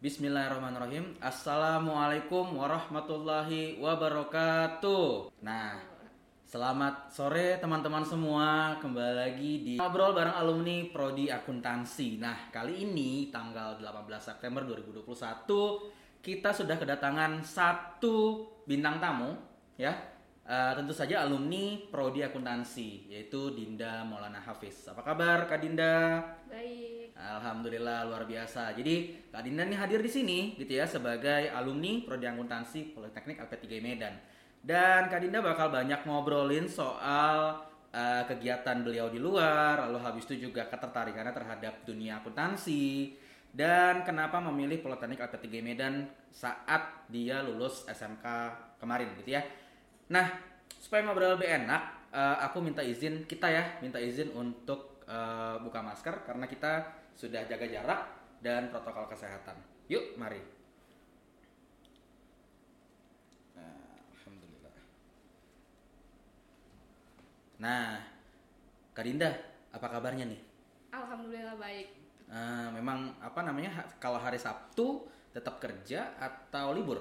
Bismillahirrahmanirrahim. Assalamualaikum warahmatullahi wabarakatuh. Nah, selamat sore teman-teman semua. Kembali lagi di Ngobrol Bareng Alumni Prodi Akuntansi. Nah, kali ini tanggal 18 September 2021 kita sudah kedatangan satu bintang tamu ya. Tentu saja alumni Prodi Akuntansi, yaitu Dinda Maulana Hafiz. Apa kabar Kak Dinda? Baik. Alhamdulillah, luar biasa. Jadi Kak Dinda nih hadir di sini gitu ya sebagai alumni Prodi Akuntansi Politeknik LP3 Medan. Dan Kak Dinda bakal banyak ngobrolin soal kegiatan beliau di luar, lalu habis itu juga ketertarikannya terhadap dunia akuntansi dan kenapa memilih Politeknik LP3 Medan saat dia lulus SMK kemarin gitu ya. Nah, supaya ngobrol lebih enak, aku minta izin kita untuk buka masker karena kita sudah jaga jarak dan protokol kesehatan. Yuk, mari. Nah, alhamdulillah. Nah, Kak Dinda, apa kabarnya nih? Alhamdulillah baik. Memang kalau hari Sabtu tetap kerja atau libur?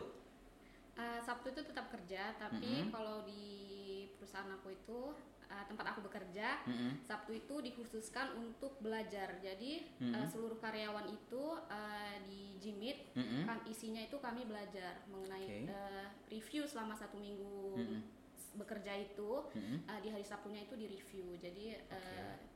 Sabtu itu tetap kerja, tapi kalau di perusahaan aku itu tempat aku bekerja, Sabtu itu dikhususkan untuk belajar. Jadi seluruh karyawan itu di G-Meet, isinya itu kami belajar mengenai review selama 1 minggu bekerja itu. Di hari Sabtunya itu di review. Jadi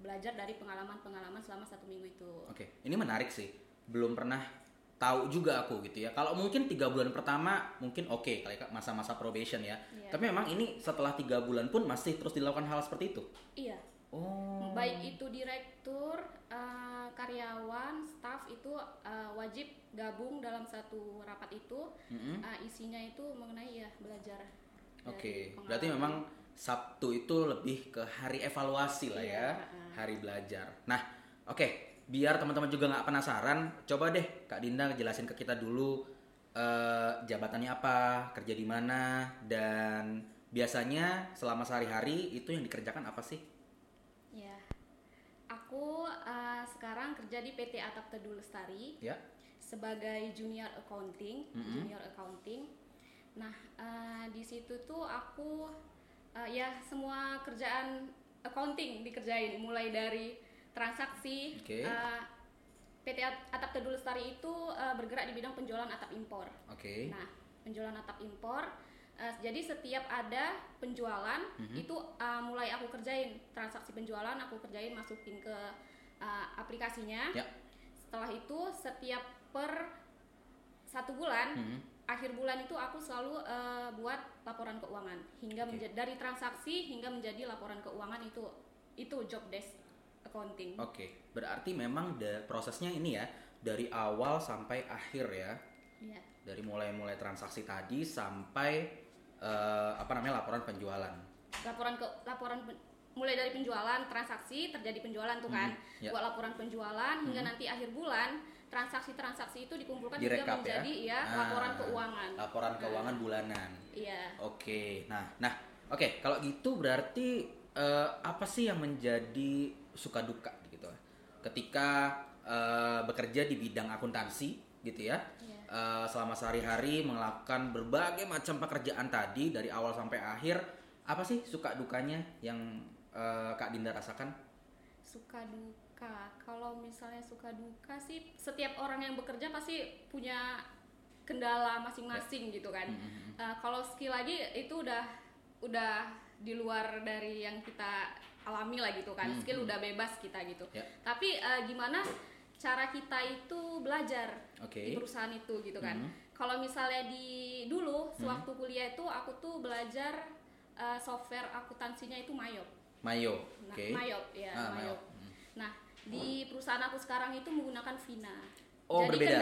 belajar dari pengalaman-pengalaman selama 1 minggu itu. Oke, ini menarik sih. Belum pernah tahu juga aku gitu ya. Kalau mungkin 3 bulan pertama mungkin oke, kayak masa-masa probation ya. Yeah. Tapi memang ini setelah 3 bulan pun masih terus dilakukan hal seperti itu. Iya. Oh. Baik itu direktur, karyawan, staff itu wajib gabung dalam satu rapat itu. Isinya itu mengenai belajar. Oke. Berarti memang Sabtu itu lebih ke hari evaluasi lah ya, hari belajar. Nah, oke. Biar teman-teman juga gak penasaran, coba deh Kak Dinda jelasin ke kita dulu jabatannya apa, kerja di mana, dan biasanya selama sehari-hari itu yang dikerjakan apa sih? Ya, aku sekarang kerja di PT Atap Teduh Lestari ya, sebagai junior accounting. Nah, di situ tuh aku semua kerjaan accounting dikerjain, mulai dari transaksi. PT Atap Teduh Lestari itu bergerak di bidang penjualan atap impor. Nah, penjualan atap impor, jadi setiap ada penjualan itu mulai aku kerjain transaksi penjualan, aku kerjain masukin ke aplikasinya. Setelah itu setiap per 1 bulan, akhir bulan itu aku selalu buat laporan keuangan hingga dari transaksi hingga menjadi laporan keuangan itu job desk accounting. Oke. Berarti memang prosesnya ini ya, dari awal sampai akhir ya. Iya. Dari mulai transaksi tadi sampai laporan penjualan. Mulai dari penjualan, transaksi, terjadi penjualan tuh kan. Buat laporan penjualan hingga nanti akhir bulan, transaksi-transaksi itu dikumpulkan juga menjadi laporan keuangan. Laporan keuangan bulanan. Iya. Oke. Nah, kalau gitu berarti apa sih yang menjadi suka duka gitu ketika bekerja di bidang akuntansi gitu ya? Selama sehari-hari melakukan berbagai macam pekerjaan tadi dari awal sampai akhir, apa sih suka dukanya yang Kak Dinda rasakan? Suka duka, kalau misalnya suka duka sih setiap orang yang bekerja pasti punya kendala masing-masing gitu kan. Kalau skill lagi itu udah di luar dari yang kita alami lah gitu kan, skill udah bebas kita gitu. Tapi gimana cara kita itu belajar di perusahaan itu gitu kan. Kalau misalnya dulu sewaktu kuliah itu aku tuh belajar software akuntansinya itu Mayop. Mayop. Nah, di perusahaan aku sekarang itu menggunakan Vina. Oh, jadi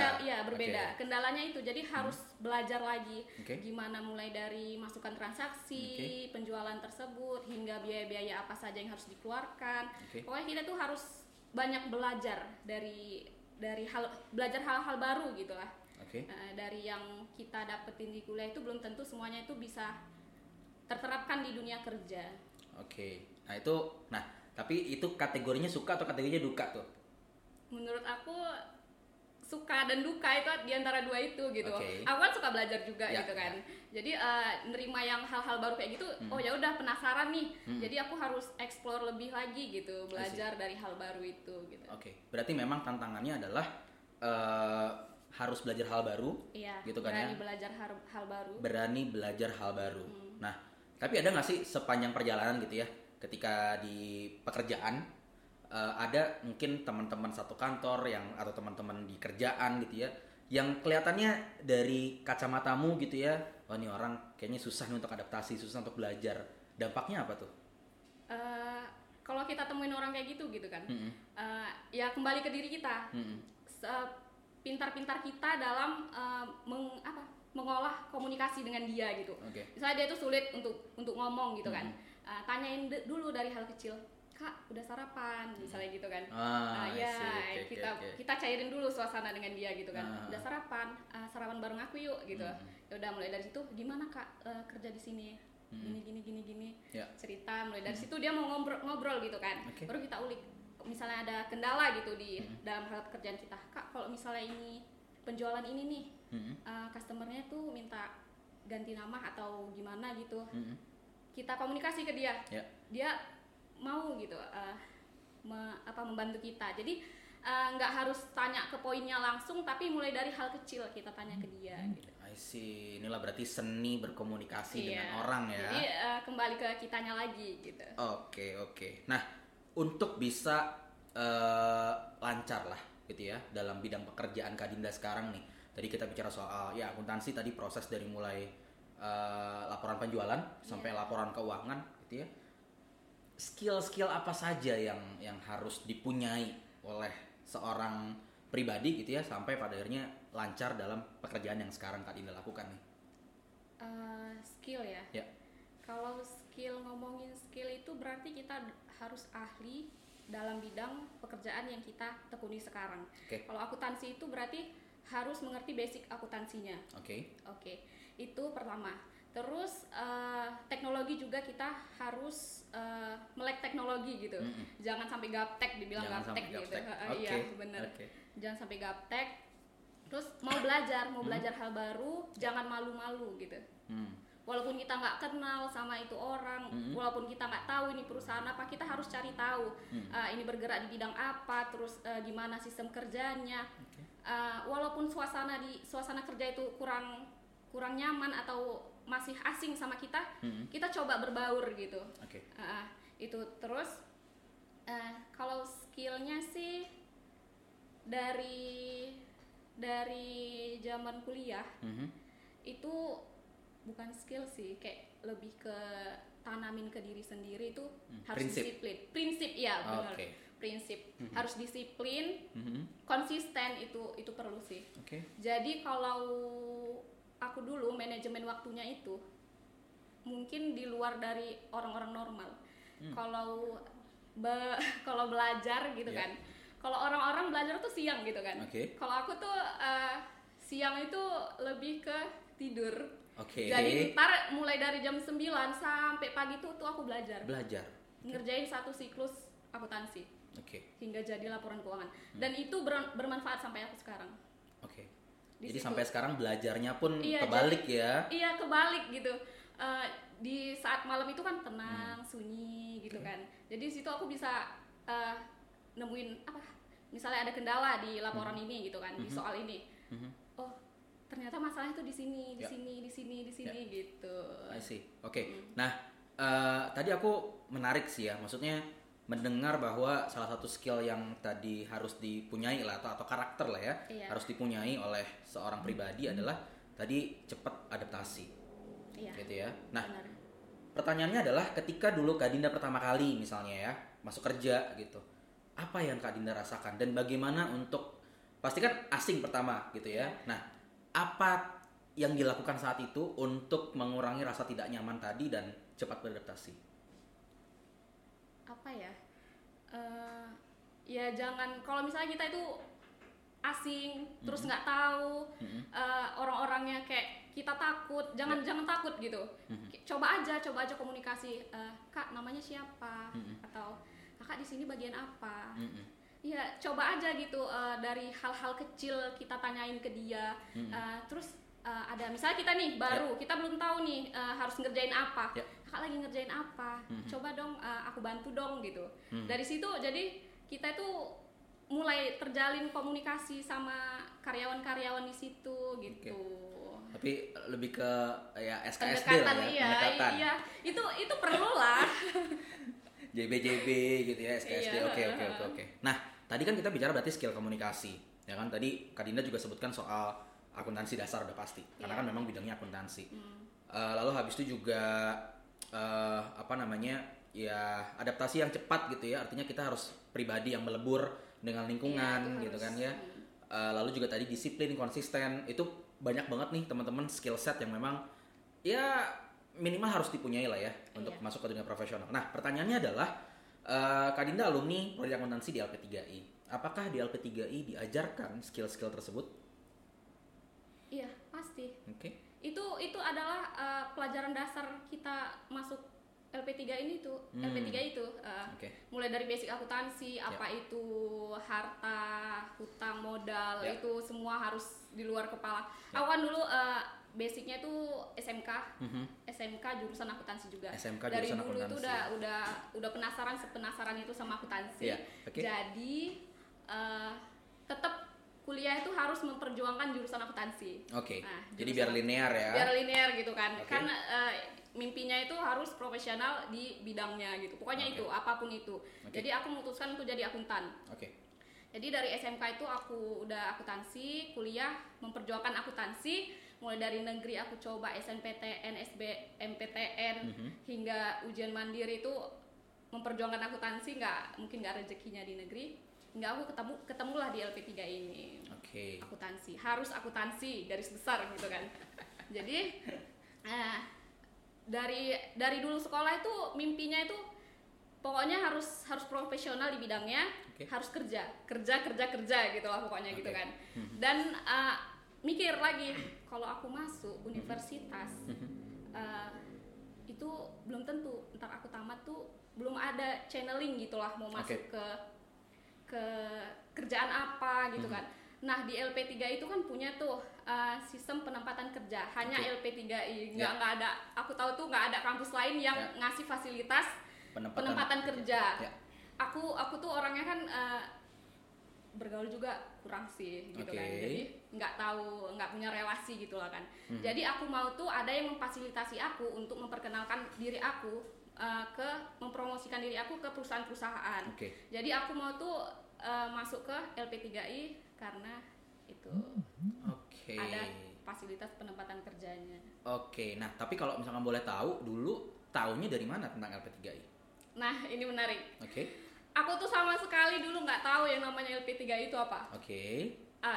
berbeda. Kendalanya itu, jadi harus belajar lagi gimana mulai dari masukan transaksi, penjualan tersebut hingga biaya-biaya apa saja yang harus dikeluarkan. Pokoknya kita tuh harus banyak belajar belajar hal-hal baru gitulah. Dari yang kita dapetin di kuliah itu belum tentu semuanya itu bisa terterapkan di dunia kerja. Tapi itu kategorinya suka atau kategorinya duka tuh? Menurut aku suka dan duka itu di antara dua itu gitu. Okay. Aku kan suka belajar juga gitu kan. Jadi nerima yang hal-hal baru kayak gitu, oh ya udah penasaran nih. Jadi aku harus explore lebih lagi gitu, belajar dari hal baru itu gitu. Oke. Berarti memang tantangannya adalah harus belajar hal baru, gitu kan ya? Berani belajar hal baru. Berani belajar hal baru. Nah, tapi ada nggak sih sepanjang perjalanan gitu ya, ketika di pekerjaan ada mungkin teman-teman satu kantor yang atau teman-teman di kerjaan gitu ya, yang kelihatannya dari kacamatamu gitu ya, oh ini orang kayaknya susah nih untuk adaptasi, susah untuk belajar. Dampaknya apa tuh? Kalau kita temuin orang kayak gitu gitu kan, ya kembali ke diri kita. Pintar-pintar kita dalam mengolah komunikasi dengan dia gitu. Misalnya dia itu sulit untuk ngomong gitu kan, tanyain dulu dari hal kecil, Kak udah sarapan misalnya gitu kan. Kita cairin dulu suasana dengan dia gitu kan. Udah sarapan, sarapan bareng aku yuk gitu. Ya udah mulai dari situ, gimana Kak kerja di sini? Gini. Cerita mulai dari situ dia mau ngobrol gitu kan. Baru kita ulik. Misalnya ada kendala gitu di dalam hal pekerjaan kita, Kak kalau misalnya ini penjualan ini nih customernya tuh minta ganti nama atau gimana gitu, kita komunikasi ke dia, dia mau gitu membantu kita. Jadi nggak harus tanya ke poinnya langsung, tapi mulai dari hal kecil kita tanya ke dia gitu. I see, inilah berarti seni berkomunikasi dengan orang ya. Jadi kembali ke kitanya lagi gitu. Oke. Nah, untuk bisa lancar lah gitu ya dalam bidang pekerjaan Kak Dinda sekarang nih. Tadi kita bicara soal ya akuntansi tadi, proses dari mulai laporan penjualan sampai laporan keuangan gitu ya. Skill-skill apa saja yang harus dipunyai oleh seorang pribadi gitu ya sampai pada akhirnya lancar dalam pekerjaan yang sekarang Kak Dinda lakukan nih? Skill ya? Ya. Kalau skill, ngomongin skill itu berarti kita harus ahli dalam bidang pekerjaan yang kita tekuni sekarang. Kalau akuntansi itu berarti harus mengerti basic akuntansinya. Oke. Itu pertama. Terus teknologi juga kita harus melek teknologi gitu. Jangan sampai gaptek, dibilang gaptek gitu. Iya, benar. Jangan sampai gaptek. Terus mau belajar hal baru, jangan malu-malu gitu. Walaupun kita nggak kenal sama itu orang, walaupun kita nggak tahu ini perusahaan apa, kita harus cari tahu ini bergerak di bidang apa, terus gimana sistem kerjanya. Walaupun suasana kerja itu kurang nyaman atau masih asing sama kita, kita coba berbaur gitu. Itu terus kalau skillnya sih dari zaman kuliah itu bukan skill sih, kayak lebih ke tanamin ke diri sendiri itu harus disiplin. Prinsip ya, benar. Prinsip. Harus disiplin, konsisten itu perlu sih. Jadi kalau aku dulu manajemen waktunya itu mungkin di luar dari orang-orang normal. Kalau belajar gitu kan. Kalau orang-orang belajar tuh siang gitu kan. Kalau aku tuh siang itu lebih ke tidur. Jadi ntar mulai dari jam 9 sampai pagi tuh aku belajar. Ngerjain satu siklus akuntansi. Hingga jadi laporan keuangan. Dan itu bermanfaat sampai aku sekarang. Jadi situ. Sampai sekarang belajarnya pun kebalik ya. Iya, kebalik gitu. Di saat malam itu kan tenang, sunyi gitu kan. Jadi situ aku bisa nemuin apa? Misalnya ada kendala di laporan ini gitu kan, di soal ini. Oh, ternyata masalahnya tuh di sini gitu. I see. Nah, tadi aku menarik sih ya, maksudnya mendengar bahwa salah satu skill yang tadi harus dipunyai lah atau karakter lah ya, harus dipunyai oleh seorang pribadi adalah tadi cepat adaptasi. Gitu ya. Nah, benar. Pertanyaannya adalah ketika dulu Kak Dinda pertama kali misalnya ya, masuk kerja gitu. Apa yang Kak Dinda rasakan dan bagaimana untuk pastikan asing pertama gitu ya. Nah, apa yang dilakukan saat itu untuk mengurangi rasa tidak nyaman tadi dan cepat beradaptasi? Apa ya? Ya jangan, kalau misalnya kita itu asing, terus nggak tahu orang-orangnya kayak kita takut, jangan takut gitu. Coba aja komunikasi. Kak namanya siapa? Atau kakak di sini bagian apa? ya coba aja gitu, dari hal-hal kecil kita tanyain ke dia. Terus ada misalnya kita nih baru, kita belum tahu nih harus ngerjain apa, kakak lagi ngerjain apa, coba dong aku bantu dong gitu. Dari situ jadi kita itu mulai terjalin komunikasi sama karyawan-karyawan di situ gitu. Tapi lebih ke ya SKSD lah ya, pendekatan. Iya, itu perlu lah. JBJB gitu ya, SKSD. Oke. Nah, tadi kan kita bicara berarti skill komunikasi. Ya kan tadi Kak Dinda juga sebutkan soal akuntansi dasar udah pasti, karena kan memang bidangnya akuntansi. Lalu habis itu juga ya adaptasi yang cepat gitu ya, artinya kita harus pribadi yang melebur dengan lingkungan gitu kan ya. Lalu juga tadi disiplin, konsisten, itu banyak banget nih teman-teman skill set yang memang ya minimal harus dipunyai lah ya untuk masuk ke dunia profesional. Nah pertanyaannya adalah Kak Dinda alumni prodi akuntansi di LP3I, apakah di LP3I diajarkan skill-skill tersebut? Iya pasti. Itu adalah pelajaran dasar kita masuk LP3 ini tuh. LP3 itu mulai dari basic akuntansi, apa itu harta, hutang, modal, itu semua harus di luar kepala. Aku kan dulu basicnya tuh SMK, SMK jurusan akuntansi juga. SMK dari dulu itu udah penasaran sepenasaran itu sama akuntansi. Jadi tetap kuliah itu harus memperjuangkan jurusan akuntansi. Nah, jadi biar linear ya. Biar linear gitu kan. Karena mimpinya itu harus profesional di bidangnya gitu. Pokoknya itu, apapun itu. Jadi aku memutuskan untuk jadi akuntan. Jadi dari SMK itu aku udah akuntansi, kuliah memperjuangkan akuntansi, mulai dari negeri aku coba SNPTN, SBMPTN hingga ujian mandiri itu memperjuangkan akuntansi, mungkin nggak rezekinya di negeri. Enggak, aku ketemulah di LP3 ini. Akuntansi, harus akuntansi garis besar gitu kan. Jadi dari dulu sekolah itu mimpinya itu pokoknya harus profesional di bidangnya, harus kerja gitu lah pokoknya gitu kan. Dan mikir lagi kalau aku masuk universitas itu belum tentu ntar aku tamat tuh belum ada channeling gitulah mau masuk ke kerjaan apa gitu kan. Nah di LP3 itu kan punya tuh sistem penempatan kerja hanya LP3I, nggak ada, aku tahu tuh nggak ada kampus lain yang ngasih fasilitas penempatan kerja. Aku tuh orangnya kan bergaul juga kurang sih gitu kan, jadi nggak punya relasi gitu lah kan. Jadi aku mau tuh ada yang memfasilitasi aku untuk memperkenalkan diri aku mempromosikan diri aku ke perusahaan-perusahaan. Jadi aku mau tuh masuk ke LP3I karena itu ada fasilitas penempatan kerjanya. Nah tapi kalau misalkan boleh tahu, dulu taunya dari mana tentang LP3I? Nah ini menarik. Aku tuh sama sekali dulu nggak tahu yang namanya LP3I itu apa.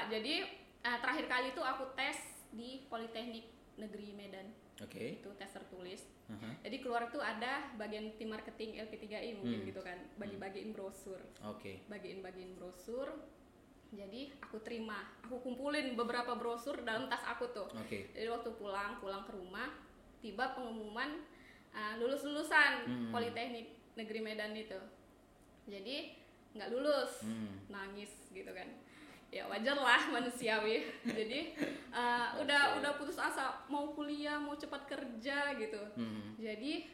Jadi terakhir kali itu aku tes di Politeknik Negeri Medan. Itu tes tertulis. Jadi keluar tuh ada bagian tim marketing LP3I mungkin gitu kan, bagi-bagiin brosur. Bagiin brosur. Jadi aku terima, aku kumpulin beberapa brosur dalam tas aku tuh. Jadi waktu pulang ke rumah, tiba pengumuman lulusan Politeknik Negeri Medan itu. Jadi nggak lulus, nangis gitu kan. Ya wajar lah, manusiawi. Jadi udah putus asa, mau kuliah, mau cepat kerja gitu. Jadi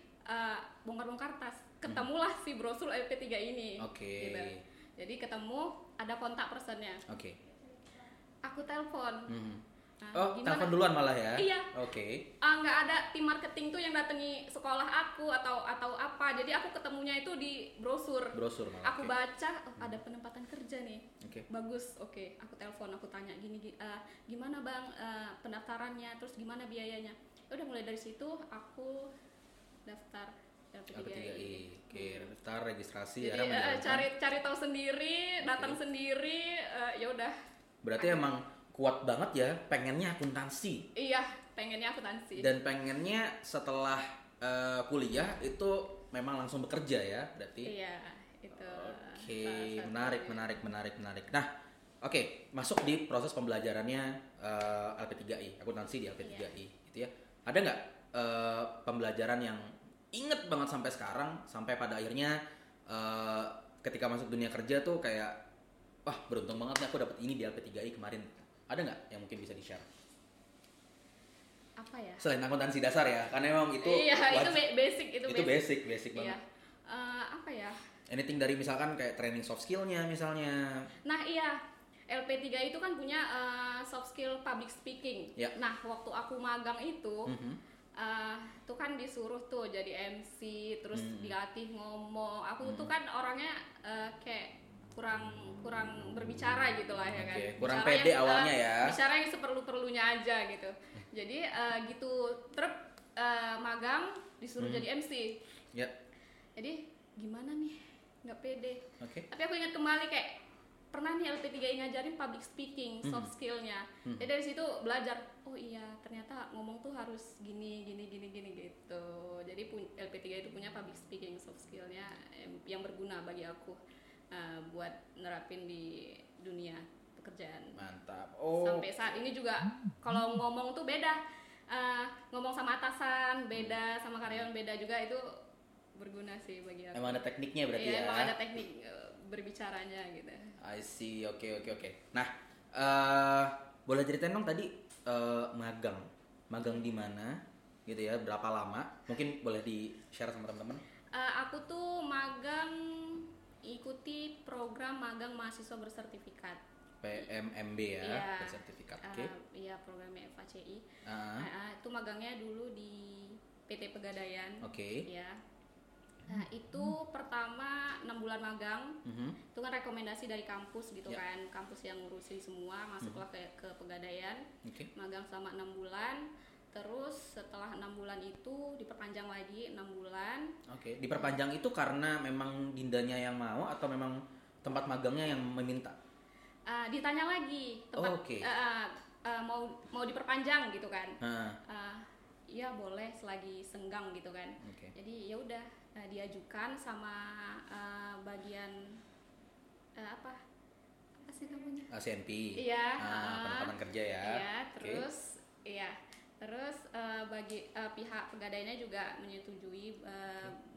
bongkar-bongkar tas, ketemulah si brosur LP3 ini. Gitu. Jadi ketemu, ada kontak personnya. Aku telepon. Telepon duluan malah ya? Iya. Nggak ada tim marketing tuh yang datangi sekolah aku atau apa. Jadi aku ketemunya itu di brosur. Brosur malah. Aku baca, ada penempatan kerja nih. Bagus. Aku telepon, aku tanya gini, gimana bang pendaftarannya, terus gimana biayanya. Udah mulai dari situ aku daftar LP3I. Daftar registrasi. Jadi cari tahu sendiri, datang sendiri, ya udah. Berarti emang kuat banget ya, pengennya akuntansi. Iya, pengennya akuntansi. Dan pengennya setelah kuliah itu memang langsung bekerja ya, berarti. Iya, itu. Menarik. Nah, masuk di proses pembelajarannya LP3I, akuntansi di LP3I, gitu ya. Ada nggak pembelajaran yang inget banget sampai sekarang, sampai pada akhirnya ketika masuk dunia kerja tuh kayak wah beruntung banget nih aku dapat ini di LP3I kemarin. Ada nggak yang mungkin bisa di-share? Apa ya? Selain akuntansi dasar ya, karena memang itu iya, itu basic, itu basic banget. Iya. Apa ya? Anything dari misalkan kayak training soft skill-nya misalnya. Nah, iya. LP3 itu kan punya soft skill public speaking. Yeah. Nah, waktu aku magang itu tuh kan disuruh tuh jadi MC, terus dilatih ngomong. Aku tuh kan orangnya kayak kurang berbicara gitu lah ya kan. Okay. Kurang pede awalnya ya. Bicara yang seperlu-perlunya aja gitu. Jadi gitu magang disuruh jadi MC. Yeah. Jadi gimana nih? Nggak pede. Okay. Tapi aku ingat kembali kayak pernah nih LP3I ngajarin public speaking, soft skill-nya. Jadi dari situ belajar, oh iya ternyata ngomong tuh harus gini gitu. Jadi LP3I itu punya public speaking, soft skill-nya yang berguna bagi aku buat nerapin di dunia pekerjaan. Mantap. Oh. Sampai saat ini juga kalau ngomong tuh beda, ngomong sama atasan beda, sama karyawan beda juga, itu berguna sih bagi aku. Emang ada tekniknya berarti ya? Emang ada teknik berbicaranya gitu. I see, oke. Nah, boleh ceritain dong tadi magang di mana gitu ya, berapa lama? Mungkin boleh di share sama teman-teman. Aku tuh magang ikuti program magang mahasiswa bersertifikat. PMMB ya, iya, bersertifikat. Oke. Iya, programnya FACI. Itu magangnya dulu di PT Pegadaian. Oke. Okay. Ya. Nah, itu pertama 6 bulan magang, itu kan rekomendasi dari kampus gitu kan, kampus yang ngurusin semua, masuklah ke Pegadaian, magang selama 6 bulan, terus setelah 6 bulan itu diperpanjang lagi 6 bulan. Oke, diperpanjang itu karena memang Dindanya yang mau atau memang tempat magangnya yang meminta? Ditanya lagi, tempat mau diperpanjang gitu kan, ya boleh selagi senggang gitu kan, jadi ya udah. Diajukan sama bagian apa sih namanya? ACMP. Iya. Penempatan kerja ya. Iya. Terus, bagi pihak Pegadaiannya juga menyetujui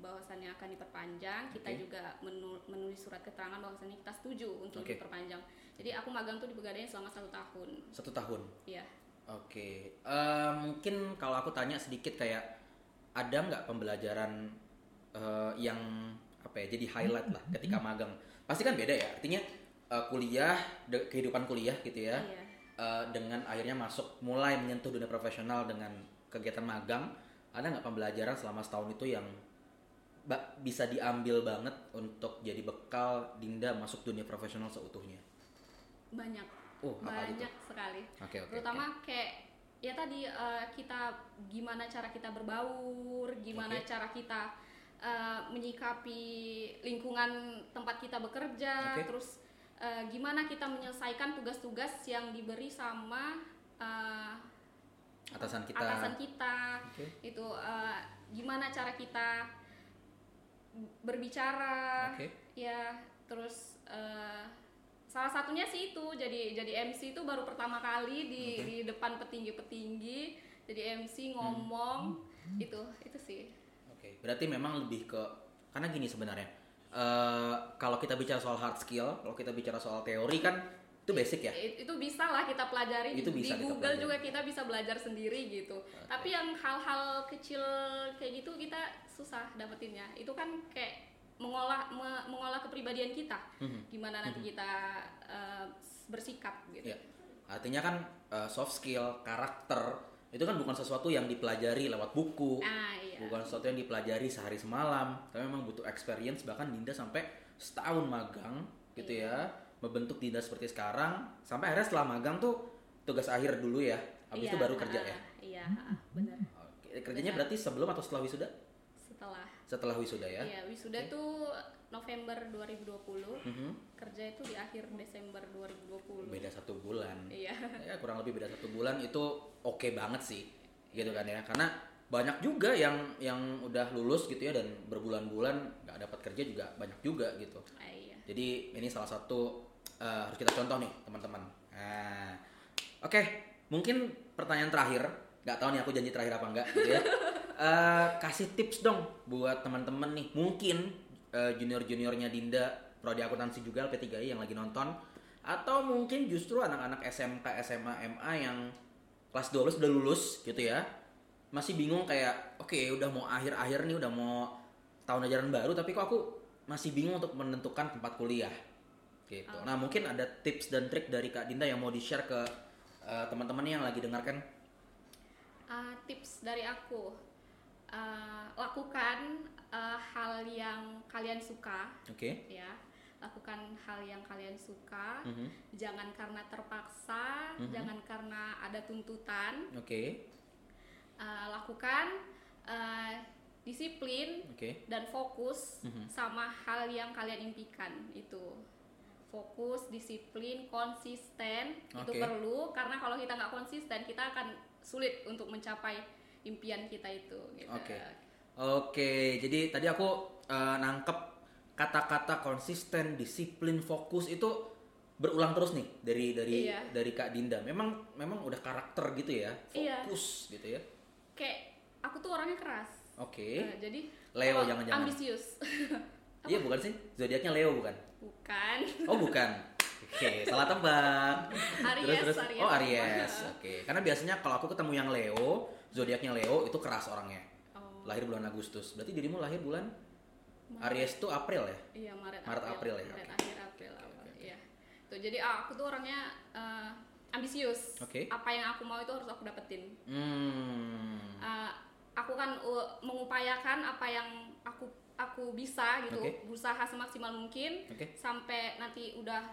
bahwasannya akan diperpanjang. Kita juga menulis surat keterangan bahwasannya kita setuju untuk diperpanjang. Jadi aku magang tuh di Pegadaian selama 1 tahun. 1 tahun. Iya. Oke. Mungkin kalau aku tanya sedikit kayak ada nggak pembelajaran yang apa ya, jadi highlight lah ketika magang. Pasti kan beda ya, artinya kuliah, kehidupan kuliah gitu ya, dengan akhirnya mulai menyentuh dunia profesional dengan kegiatan magang. Ada gak pembelajaran selama setahun itu yang bisa diambil banget untuk jadi bekal Dinda masuk dunia profesional seutuhnya? Banyak, banyak sekali. Terutama kayak ya tadi, kita gimana cara kita berbaur, gimana cara kita menyikapi lingkungan tempat kita bekerja, terus gimana kita menyelesaikan tugas-tugas yang diberi sama atasan kita. Itu gimana cara kita berbicara, ya terus salah satunya sih itu jadi MC itu baru pertama kali di depan petinggi-petinggi, jadi MC ngomong itu sih. Berarti memang lebih ke, karena gini sebenarnya, kalau kita bicara soal hard skill, kalau kita bicara soal teori kan itu basic ya? Itu bisa lah kita pelajari, di Google pelajari. Juga kita bisa belajar sendiri gitu. Tapi yang hal-hal kecil kayak gitu kita susah dapetinnya. Itu kan kayak mengolah kepribadian kita, gimana nanti kita bersikap gitu. Ya. Artinya kan soft skill, karakter, itu kan bukan sesuatu yang dipelajari lewat buku, bukan sesuatu yang dipelajari sehari semalam, tapi memang butuh experience. Bahkan Dinda sampai setahun magang gitu ya, membentuk Dinda seperti sekarang. Sampai akhirnya setelah magang tuh tugas akhir dulu ya, habis itu baru kerja ya. Iya, benar. Kerjanya berarti sebelum atau setelah wisuda? Setelah. Setelah wisuda ya? Iya, wisuda tuh November 2020, kerja itu di akhir Desember 2020. Beda 1 bulan. Iya. Ya, kurang lebih beda 1 bulan, itu oke banget sih, gitu kan ya. Karena banyak juga yang udah lulus gitu ya dan berbulan-bulan nggak dapat kerja juga banyak juga gitu. Iya. Jadi ini salah satu harus kita contoh nih teman-teman. Nah, oke, mungkin pertanyaan terakhir. Nggak tahu nih aku janji terakhir apa enggak gitu ya. Kasih tips dong buat teman-teman nih, mungkin junior-juniornya Dinda, prodi akuntansi juga LP3I yang lagi nonton, Atau mungkin justru anak-anak SMK, SMA, MA yang kelas 12 udah lulus gitu ya, masih bingung kayak oke, udah mau akhir-akhir nih, udah mau tahun ajaran baru, tapi kok aku masih bingung untuk menentukan tempat kuliah gitu. Okay. Nah mungkin ada tips dan trik dari Kak Dinda yang mau di-share ke teman-teman yang lagi dengarkan. Tips dari aku, lakukan hal yang kalian suka. Oke. Okay. Ya. Lakukan hal yang kalian suka, mm-hmm. jangan karena terpaksa, mm-hmm. jangan karena ada tuntutan. Oke. Okay. Lakukan disiplin, okay. dan fokus, mm-hmm. sama hal yang kalian impikan itu. Fokus, disiplin, konsisten, okay. itu perlu, karena kalau kita nggak konsisten kita akan sulit untuk mencapai impian kita itu. Gitu. Oke. Okay. Okay. Jadi tadi aku nangkep kata-kata konsisten, disiplin, fokus itu berulang terus nih dari Kak Dinda. Memang udah karakter gitu ya, fokus iya. gitu ya. Kayak aku tuh orangnya keras. Oke. Okay. Jadi Leo jangan-jangan. Ambisius. Iya bukan sih, zodiaknya Leo bukan? Bukan. Oh bukan. Oke, okay, salah tebak. Aries. Oh Aries. Oke. Okay. Karena biasanya kalau aku ketemu yang Leo, zodiaknya Leo itu keras orangnya. Oh. Lahir bulan Agustus. Berarti dirimu lahir bulan? Aries itu April ya? Iya, Maret April ya. Maret akhir April. Okay. Iya. Tuh jadi aku tuh orangnya ambisius. Okay. Apa yang aku mau itu harus aku dapetin. Aku kan mengupayakan apa yang aku bisa gitu, okay. berusaha semaksimal mungkin, okay. sampai nanti udah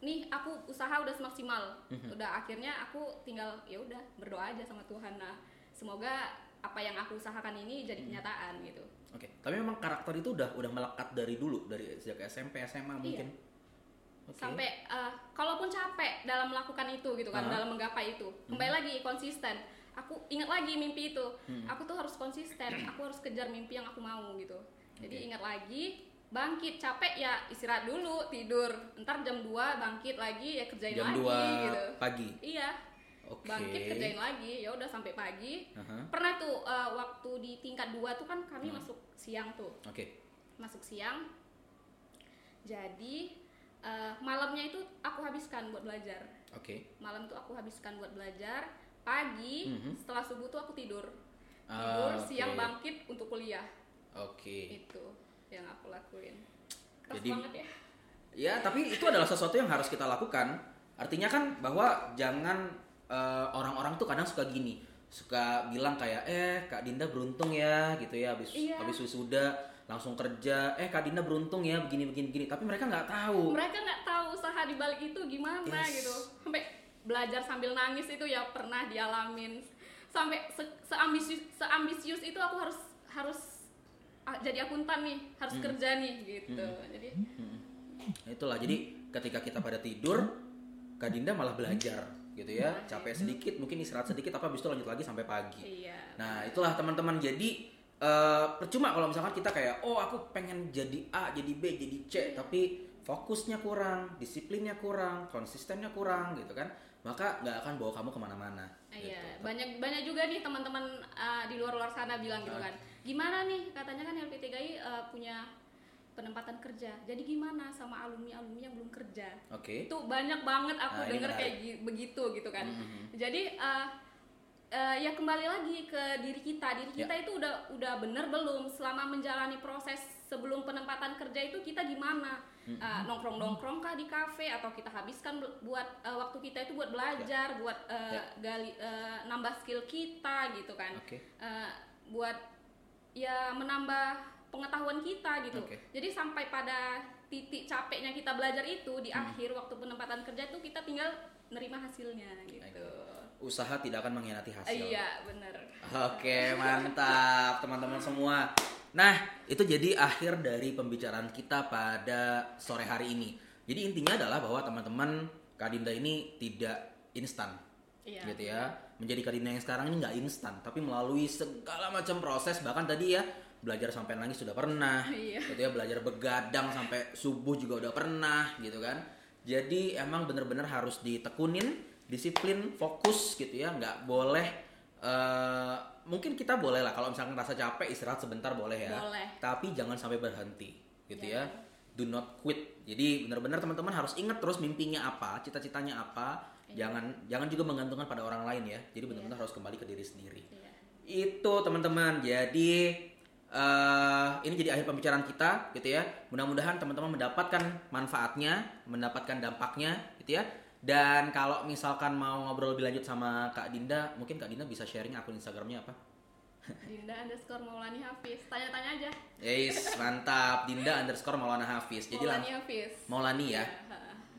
nih aku usaha udah semaksimal. Mm-hmm. Udah akhirnya aku tinggal ya udah berdoa aja sama Tuhan. Nah, semoga apa yang aku usahakan ini jadi kenyataan gitu. Oke, tapi memang karakter itu udah melekat dari dulu, dari sejak SMP, SMA mungkin. Iya. Okay. Sampai kalaupun capek dalam melakukan itu gitu kan, dalam menggapai itu. Kembali lagi konsisten. Aku ingat lagi mimpi itu. Aku tuh harus konsisten, aku harus kejar mimpi yang aku mau gitu. Jadi ingat lagi, bangkit, capek ya istirahat dulu, tidur. Ntar jam 2 bangkit lagi ya kerjain jam lagi gitu. Jam 2 pagi. Iya. Okay. Bangkit kerjain lagi, ya udah sampai pagi. Uh-huh. Pernah tuh waktu di tingkat 2 tuh kan kami masuk siang tuh. Oke. Okay. Masuk siang. Jadi malamnya itu aku habiskan buat belajar. Oke. Okay. Malam tuh aku habiskan buat belajar. Pagi setelah subuh tuh aku tidur. Tidur, siang bangkit untuk kuliah. Oke. Okay. Itu yang aku lakuin. Keras jadi banget ya. Ya, tapi itu adalah sesuatu yang harus kita lakukan. Artinya kan bahwa jangan orang-orang tuh kadang suka gini, suka bilang kayak Kak Dinda beruntung ya gitu ya, habis wisuda langsung kerja, Kak Dinda beruntung ya begini. Tapi mereka nggak tahu usaha dibalik itu gimana gitu. Sampai belajar sambil nangis itu ya pernah dialamin. Sampai seambisius itu aku harus jadi akuntan nih, harus kerja nih gitu. Jadi itulah. Jadi ketika kita pada tidur, Kak Dinda malah belajar. Gitu ya, capek sedikit, mungkin istirahat sedikit, tapi abis itu lanjut lagi sampai pagi. Iya, nah itulah teman-teman, jadi percuma kalau misalkan kita kayak aku pengen jadi A, jadi B, jadi C, tapi fokusnya kurang, disiplinnya kurang, konsistennya kurang gitu kan, maka nggak akan bawa kamu kemana-mana. Iya, gitu. Banyak juga nih teman-teman di luar sana bilang gitu kan, gimana nih katanya kan LPTGI punya penempatan kerja. Jadi gimana sama alumni yang belum kerja? Oke. Okay. Itu banyak banget aku denger kayak begitu gitu kan. Mm-hmm. Jadi ya kembali lagi ke diri kita itu udah bener belum selama menjalani proses sebelum penempatan kerja itu kita gimana? Nongkrong-nongkrong kah di kafe atau kita habiskan buat waktu kita itu buat belajar, buat nambah skill kita gitu kan. Okay. Buat ya menambah pengetahuan kita gitu. Okay. Jadi sampai pada titik capeknya kita belajar itu di akhir waktu penempatan kerja itu kita tinggal nerima hasilnya gitu. Usaha tidak akan mengkhianati hasil. Iya, benar. Oke, mantap teman-teman semua. Nah, itu jadi akhir dari pembicaraan kita pada sore hari ini. Jadi intinya adalah bahwa teman-teman Kak Dinda ini tidak instan. Iya, gitu ya. Menjadi Kak Dinda yang sekarang ini enggak instan, tapi melalui segala macam proses, bahkan tadi ya belajar sampai nangis sudah pernah, gitu ya, belajar begadang sampai subuh juga udah pernah gitu kan. Jadi emang bener-bener harus ditekunin, disiplin, fokus gitu ya. Nggak boleh, mungkin kita boleh lah kalau misalkan rasa capek istirahat sebentar boleh ya. Boleh. Tapi jangan sampai berhenti gitu ya. do not quit. Jadi benar-benar teman-teman harus ingat terus mimpinya apa, cita-citanya apa. Jangan juga menggantungkan pada orang lain ya. Jadi benar-benar harus kembali ke diri sendiri. Itu teman-teman. Jadi ini jadi akhir pembicaraan kita gitu ya. Mudah-mudahan teman-teman mendapatkan manfaatnya, mendapatkan dampaknya gitu ya. Dan kalau misalkan mau ngobrol lebih lanjut sama Kak Dinda, mungkin Kak Dinda bisa sharing akun Instagramnya apa? Dinda_Maulani Hafiz. Tanya-tanya aja. Yes, mantap. Dinda_Maulana Hafiz. Jadi Maulani ya.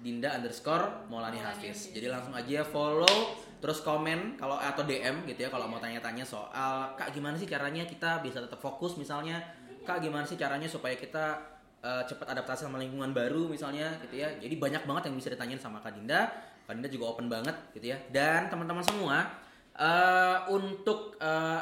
Dinda_Maulani Hafiz. Jadi langsung aja follow, terus komen kalau atau DM gitu ya kalau mau tanya-tanya soal Kak gimana sih caranya kita bisa tetap fokus misalnya, Kak gimana sih caranya supaya kita cepat adaptasi sama lingkungan baru misalnya gitu ya. Jadi banyak banget yang bisa ditanyain sama Kak Dinda. Kak Dinda juga open banget gitu ya. Dan teman-teman semua, untuk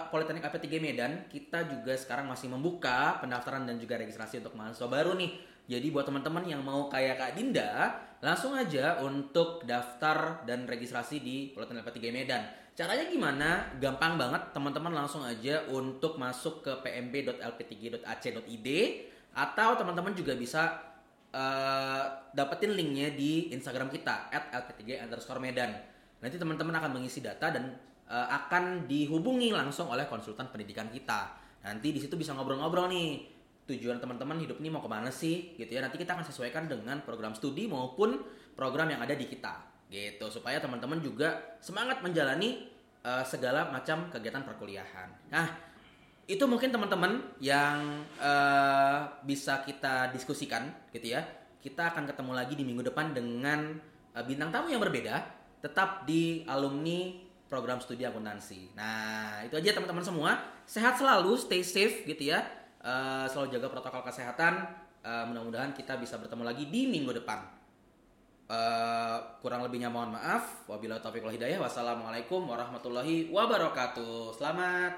Politeknik AP3 Medan kita juga sekarang masih membuka pendaftaran dan juga registrasi untuk mahasiswa baru nih. Jadi buat teman-teman yang mau kayak Kak Dinda, langsung aja untuk daftar dan registrasi di Politeknik AP3 Medan. Caranya gimana? Gampang banget, teman-teman langsung aja untuk masuk ke pmb.lp3.ac.id atau teman-teman juga bisa dapetin linknya di Instagram kita @lp3_medan. Nanti teman-teman akan mengisi data dan akan dihubungi langsung oleh konsultan pendidikan kita. Nanti di situ bisa ngobrol-ngobrol nih, tujuan teman-teman hidup ini mau kemana sih gitu ya. Nanti kita akan sesuaikan dengan program studi maupun program yang ada di kita gitu, supaya teman-teman juga semangat menjalani segala macam kegiatan perkuliahan. Nah, itu mungkin teman-teman yang bisa kita diskusikan gitu ya. Kita akan ketemu lagi di minggu depan dengan bintang tamu yang berbeda, tetap di alumni program studi akuntansi. Nah, itu aja teman-teman semua. Sehat selalu, stay safe gitu ya. Selalu jaga protokol kesehatan. Mudah-mudahan kita bisa bertemu lagi di minggu depan. Kurang lebihnya mohon maaf. Wabillahi taufiq wal hidayah. Wassalamualaikum warahmatullahi wabarakatuh. Selamat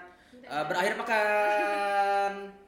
berakhir pekan.